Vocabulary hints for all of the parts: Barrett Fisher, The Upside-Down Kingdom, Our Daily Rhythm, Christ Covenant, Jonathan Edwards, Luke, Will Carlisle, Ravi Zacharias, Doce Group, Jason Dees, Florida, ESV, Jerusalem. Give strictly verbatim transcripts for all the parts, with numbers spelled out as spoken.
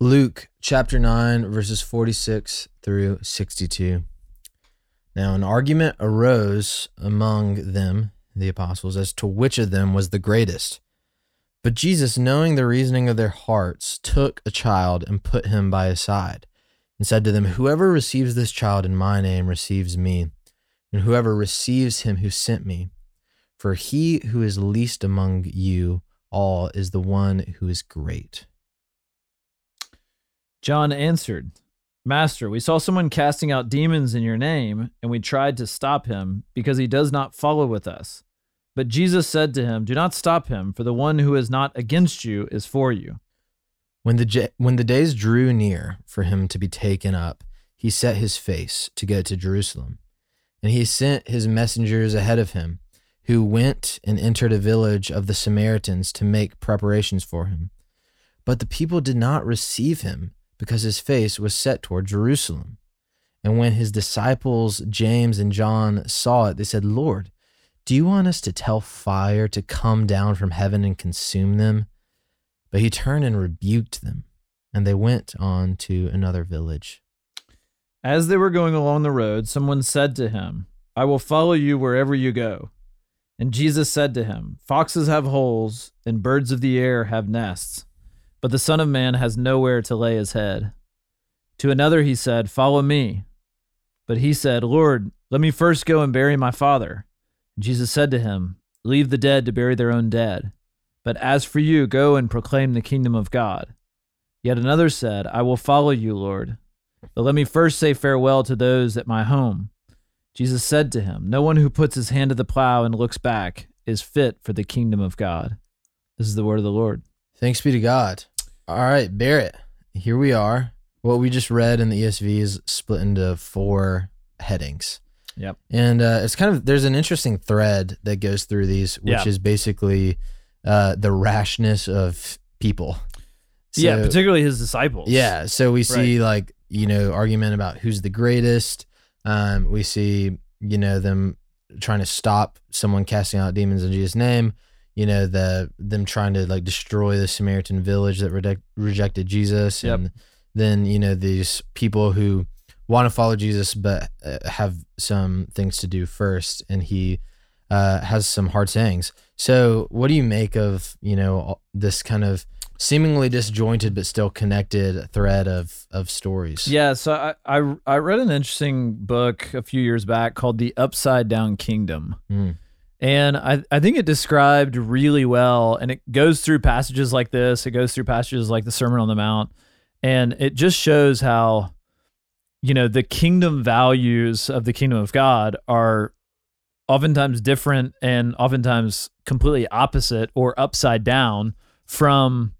Luke chapter nine, verses forty-six through sixty-two. Now an argument arose among them, the apostles, as to which of them was the greatest. But Jesus, knowing the reasoning of their hearts, took a child and put him by his side, and said to them, "Whoever receives this child in my name receives me, and whoever receives him who sent me. For he who is least among you all is the one who is great." John answered, "Master, we saw someone casting out demons in your name, and we tried to stop him because he does not follow with us." But Jesus said to him, "Do not stop him, for the one who is not against you is for you." When the, when the days drew near for him to be taken up, he set his face to go to Jerusalem. And he sent his messengers ahead of him, who went and entered a village of the Samaritans to make preparations for him. But the people did not receive him, because his face was set toward Jerusalem. And when his disciples, James and John, saw it, they said, "Lord, do you want us to tell fire to come down from heaven and consume them?" But he turned and rebuked them, and they went on to another village. As they were going along the road, someone said to him, "I will follow you wherever you go." And Jesus said to him, "Foxes have holes, and birds of the air have nests, but the Son of Man has nowhere to lay his head." To another he said, "Follow me." But he said, "Lord, let me first go and bury my father." And Jesus said to him, "Leave the dead to bury their own dead. But as for you, go and proclaim the kingdom of God." Yet another said, "I will follow you, Lord, but let me first say farewell to those at my home." Jesus said to him, "No one who puts his hand to the plow and looks back is fit for the kingdom of God." This is the word of the Lord. Thanks be to God. All right, Barrett, here we are. What we just read in the E S V is split into four headings. Yep. And uh, it's kind of, there's an interesting thread that goes through these, which yep. is basically uh, the rashness of people. So, yeah, particularly his disciples. Yeah, so we see right. like, you know, argument about who's the greatest. Um, we see, you know, them trying to stop someone casting out demons in Jesus' name. You know, the them trying to like destroy the Samaritan village that reject, rejected Jesus. Yep. And then, you know, these people who want to follow Jesus, but uh, have some things to do first. And he uh, has some hard sayings. So what do you make of, you know, this kind of seemingly disjointed, but still connected thread of, of stories? Yeah. So I, I, I read an interesting book a few years back called The Upside-Down Kingdom. Mm. And I, I think it described really well, and it goes through passages like this. It goes through passages like the Sermon on the Mount, and it just shows how, you know, the kingdom values of the kingdom of God are oftentimes different and oftentimes completely opposite or upside down from,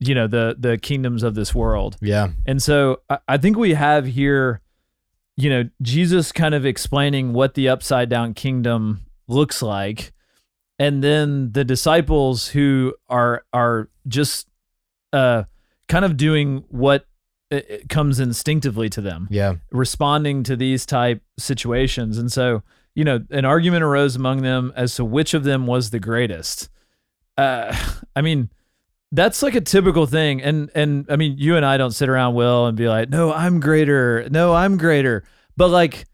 you know, the the kingdoms of this world. Yeah. And so I, I think we have here, you know, Jesus kind of explaining what the upside-down kingdom looks like, and then the disciples who are are just uh kind of doing what it comes instinctively to them, yeah responding to these type situations. And so, you know, an argument arose among them as to which of them was the greatest. uh I mean, that's like a typical thing, and and I mean, you and I don't sit around, Will, and be like, no I'm greater no I'm greater but like,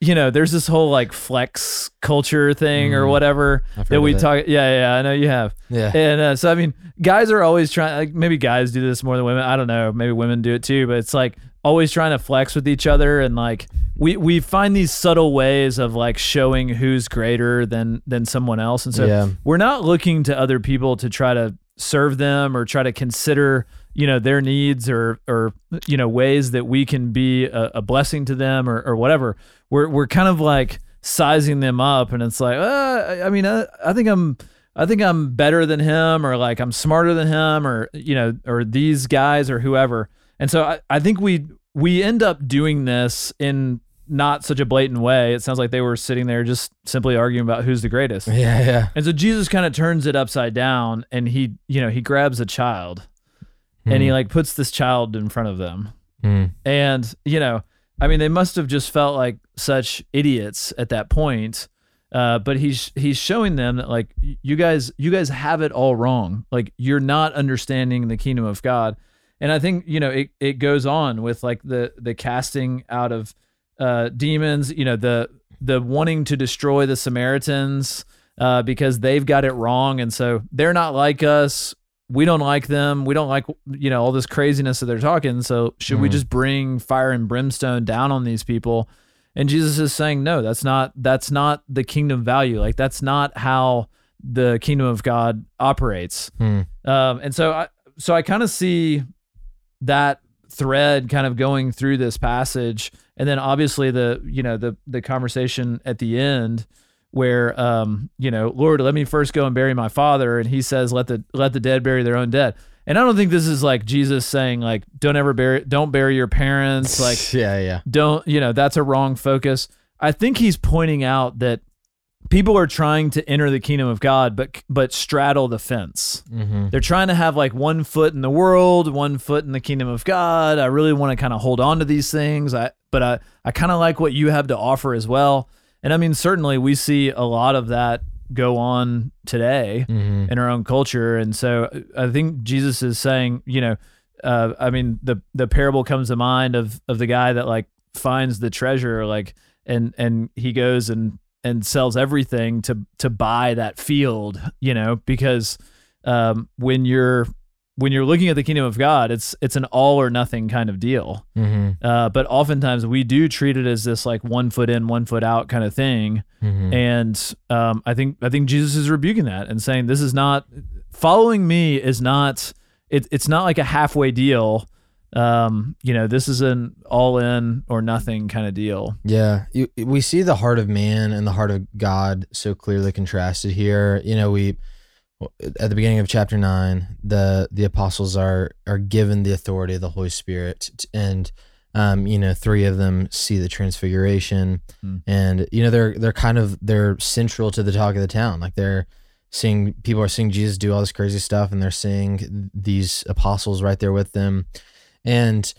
you know, there's this whole like flex culture thing mm, or whatever that we talk. Yeah, yeah, I know you have. Yeah. And uh, so, I mean, guys are always trying, like, maybe guys do this more than women. I don't know. Maybe women do it too, but it's like always trying to flex with each other. And like, we, we find these subtle ways of like showing who's greater than, than someone else. And so yeah. we're not looking to other people to try to serve them or try to consider, you know, their needs or, or, you know, ways that we can be a, a blessing to them or, or whatever. We're, we're kind of like sizing them up, and it's like, uh, I mean, I, I think I'm, I think I'm better than him, or like I'm smarter than him, or, you know, or these guys or whoever. And so I, I think we, we end up doing this in not such a blatant way. It sounds like they were sitting there just simply arguing about who's the greatest. Yeah. Yeah. And so Jesus kind of turns it upside down, and he, you know, he grabs a child. And mm. he like puts this child in front of them. Mm. And, you know, I mean, they must have just felt like such idiots at that point. Uh, but he's, he's showing them that like, you guys, you guys have it all wrong. Like, you're not understanding the kingdom of God. And I think, you know, it, it goes on with like the the casting out of uh, demons, you know, the the wanting to destroy the Samaritans uh, because they've got it wrong. And so they're not like us. We don't like them. We don't like, you know, all this craziness that they're talking. So should mm. we just bring fire and brimstone down on these people? And Jesus is saying, no, that's not, that's not the kingdom value. Like that's not how the kingdom of God operates. Mm. Um, and so I, so I kind of see that thread kind of going through this passage. And then obviously the, you know, the, the conversation at the end, where, um, you know, Lord, let me first go and bury my father. And he says, let the, let the dead bury their own dead. And I don't think this is like Jesus saying like, don't ever bury, don't bury your parents. Like, yeah, yeah. Don't, you know, that's a wrong focus. I think he's pointing out that people are trying to enter the kingdom of God, but, but straddle the fence. Mm-hmm. They're trying to have like one foot in the world, one foot in the kingdom of God. I really want to kind of hold on to these things. I, but I, I kind of like what you have to offer as well. And I mean, certainly we see a lot of that go on today mm-hmm. in our own culture. And so I think Jesus is saying, you know, uh, I mean, the, the parable comes to mind of, of the guy that like finds the treasure, like, and, and he goes and, and sells everything to, to buy that field, you know, because, um, when you're, when you're looking at the kingdom of God, it's, it's an all or nothing kind of deal. Mm-hmm. Uh, but oftentimes we do treat it as this like one foot in, one foot out kind of thing. Mm-hmm. And, um, I think, I think Jesus is rebuking that and saying, this is not, following me is not, it, it's not like a halfway deal. Um, you know, this is an all in or nothing kind of deal. Yeah. You, we see the heart of man and the heart of God so clearly contrasted here. You know, we, at the beginning of chapter nine, the, the apostles are, are given the authority of the Holy Spirit, and, um, you know, three of them see the transfiguration mm. and, you know, they're, they're kind of, they're central to the talk of the town. Like they're seeing, people are seeing Jesus do all this crazy stuff, and they're seeing these apostles right there with them. And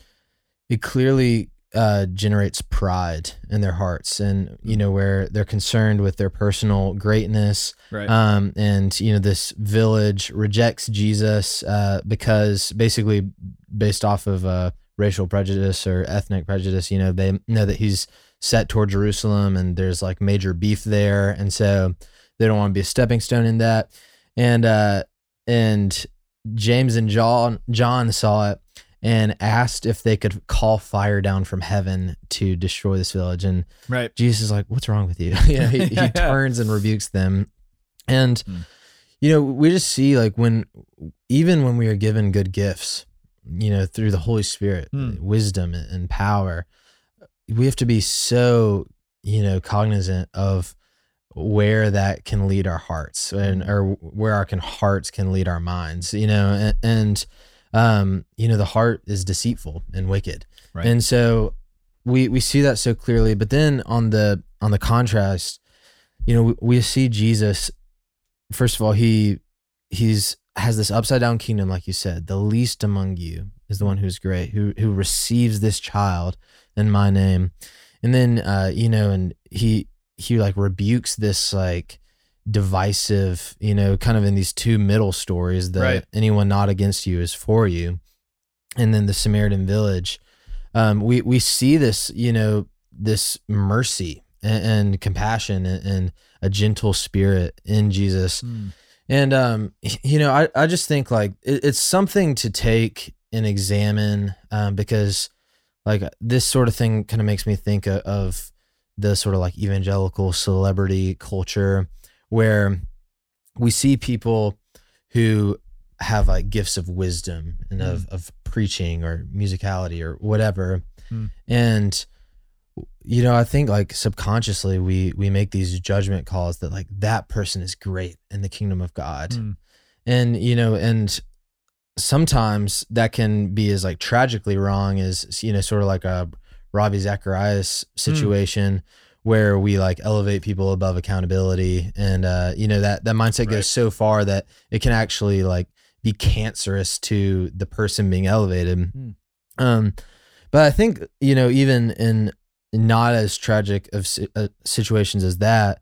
it clearly uh, generates pride in their hearts, and, you know, where they're concerned with their personal greatness. Right. Um, and, you know, this village rejects Jesus uh, because basically based off of uh, racial prejudice or ethnic prejudice, you know, they know that he's set toward Jerusalem and there's like major beef there. And so they don't want to be a stepping stone in that. And, uh, and James and John, John saw it and asked if they could call fire down from heaven to destroy this village. And right. Jesus is like, what's wrong with you? You know, he, yeah, he turns and rebukes them. And, mm. you know, we just see like when, even when we are given good gifts, you know, through the Holy Spirit, mm. wisdom and power, we have to be so, you know, cognizant of where that can lead our hearts, and or where our can hearts can lead our minds, you know, and, and Um, you know, the heart is deceitful and wicked. Right. And so we, we see that so clearly, but then on the, on the contrast, you know, we, we see Jesus, first of all, he, he's, has this upside down kingdom. Like you said, the least among you is the one who's great, who, who receives this child in my name. And then, uh, you know, and he, he like rebukes this, like, divisive, you know, kind of in these two middle stories that right. anyone not against you is for you. And then the Samaritan village, um, we, we see this, you know, this mercy and, and compassion and, and a gentle spirit in Jesus. Mm. And, um, you know, I, I just think like it, it's something to take and examine, um, because like this sort of thing kind of makes me think of, of the sort of like evangelical celebrity culture, where we see people who have like gifts of wisdom and mm. of, of preaching or musicality or whatever. Mm. And, you know, I think like subconsciously we, we make these judgment calls that like that person is great in the kingdom of God. Mm. And, you know, and sometimes that can be as like tragically wrong as, you know, sort of like a Ravi Zacharias situation mm. where we like elevate people above accountability. And, uh, you know, that, that mindset right. goes so far that it can actually like be cancerous to the person being elevated. Mm. Um, but I think, you know, even in not as tragic of uh, situations as that,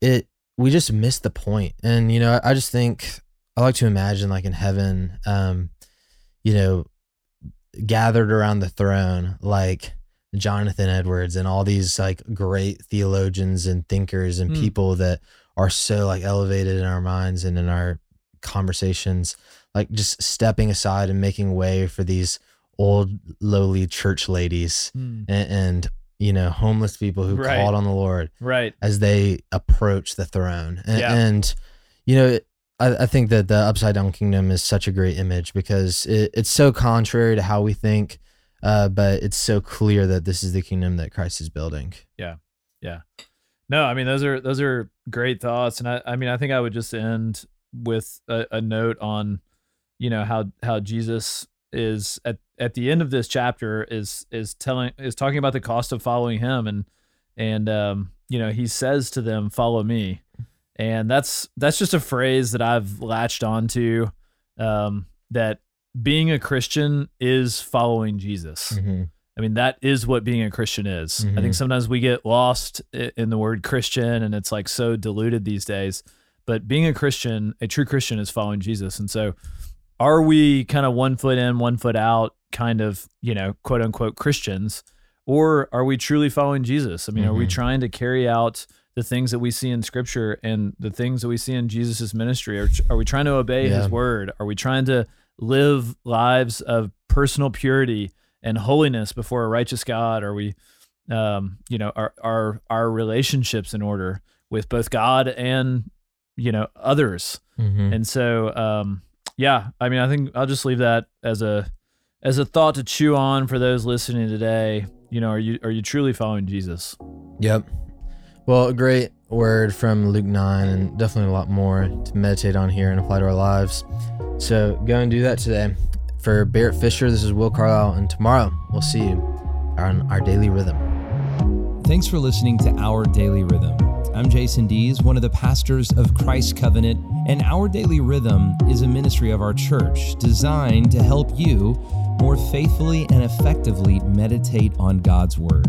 it, we just miss the point. And, you know, I, I just think I like to imagine like in heaven, um, you know, gathered around the throne, like Jonathan Edwards and all these like great theologians and thinkers and mm. people that are so like elevated in our minds and in our conversations, like just stepping aside and making way for these old lowly church ladies mm. and, and you know, homeless people who right. called on the Lord right as they approach the throne. And, yeah. and you know, it, I, I think that the Upside Down Kingdom is such a great image because it, it's so contrary to how we think. Uh, but it's so clear that this is the kingdom that Christ is building. Yeah. Yeah. No, I mean, those are, those are great thoughts. And I, I mean, I think I would just end with a, a note on, you know, how, how Jesus is at, at the end of this chapter is, is telling, is talking about the cost of following him. And, and, um, you know, he says to them, follow me. And that's, that's just a phrase that I've latched onto, um, that, being a Christian is following Jesus. Mm-hmm. I mean, that is what being a Christian is. Mm-hmm. I think sometimes we get lost in the word Christian and it's like so diluted these days, but being a Christian, a true Christian, is following Jesus. And so are we kind of one foot in, one foot out kind of, you know, quote unquote Christians, or are we truly following Jesus? I mean, mm-hmm. are we trying to carry out the things that we see in scripture and the things that we see in Jesus's ministry? Are, are we trying to obey yeah. his word? Are we trying to live lives of personal purity and holiness before a righteous God? Are we, um, you know, are, are our relationships in order with both God and, you know, others? Mm-hmm. And so, um, yeah, I mean, I think I'll just leave that as a, as a thought to chew on for those listening today. You know, are you, are you truly following Jesus? Yep. Well, a great word from Luke nine, and definitely a lot more to meditate on here and apply to our lives. So go and do that today. For Barrett Fisher, this is Will Carlisle, and tomorrow we'll see you on Our Daily Rhythm. Thanks for listening to Our Daily Rhythm. I'm Jason Dees, one of the pastors of Christ Covenant, and Our Daily Rhythm is a ministry of our church designed to help you more faithfully and effectively meditate on God's Word.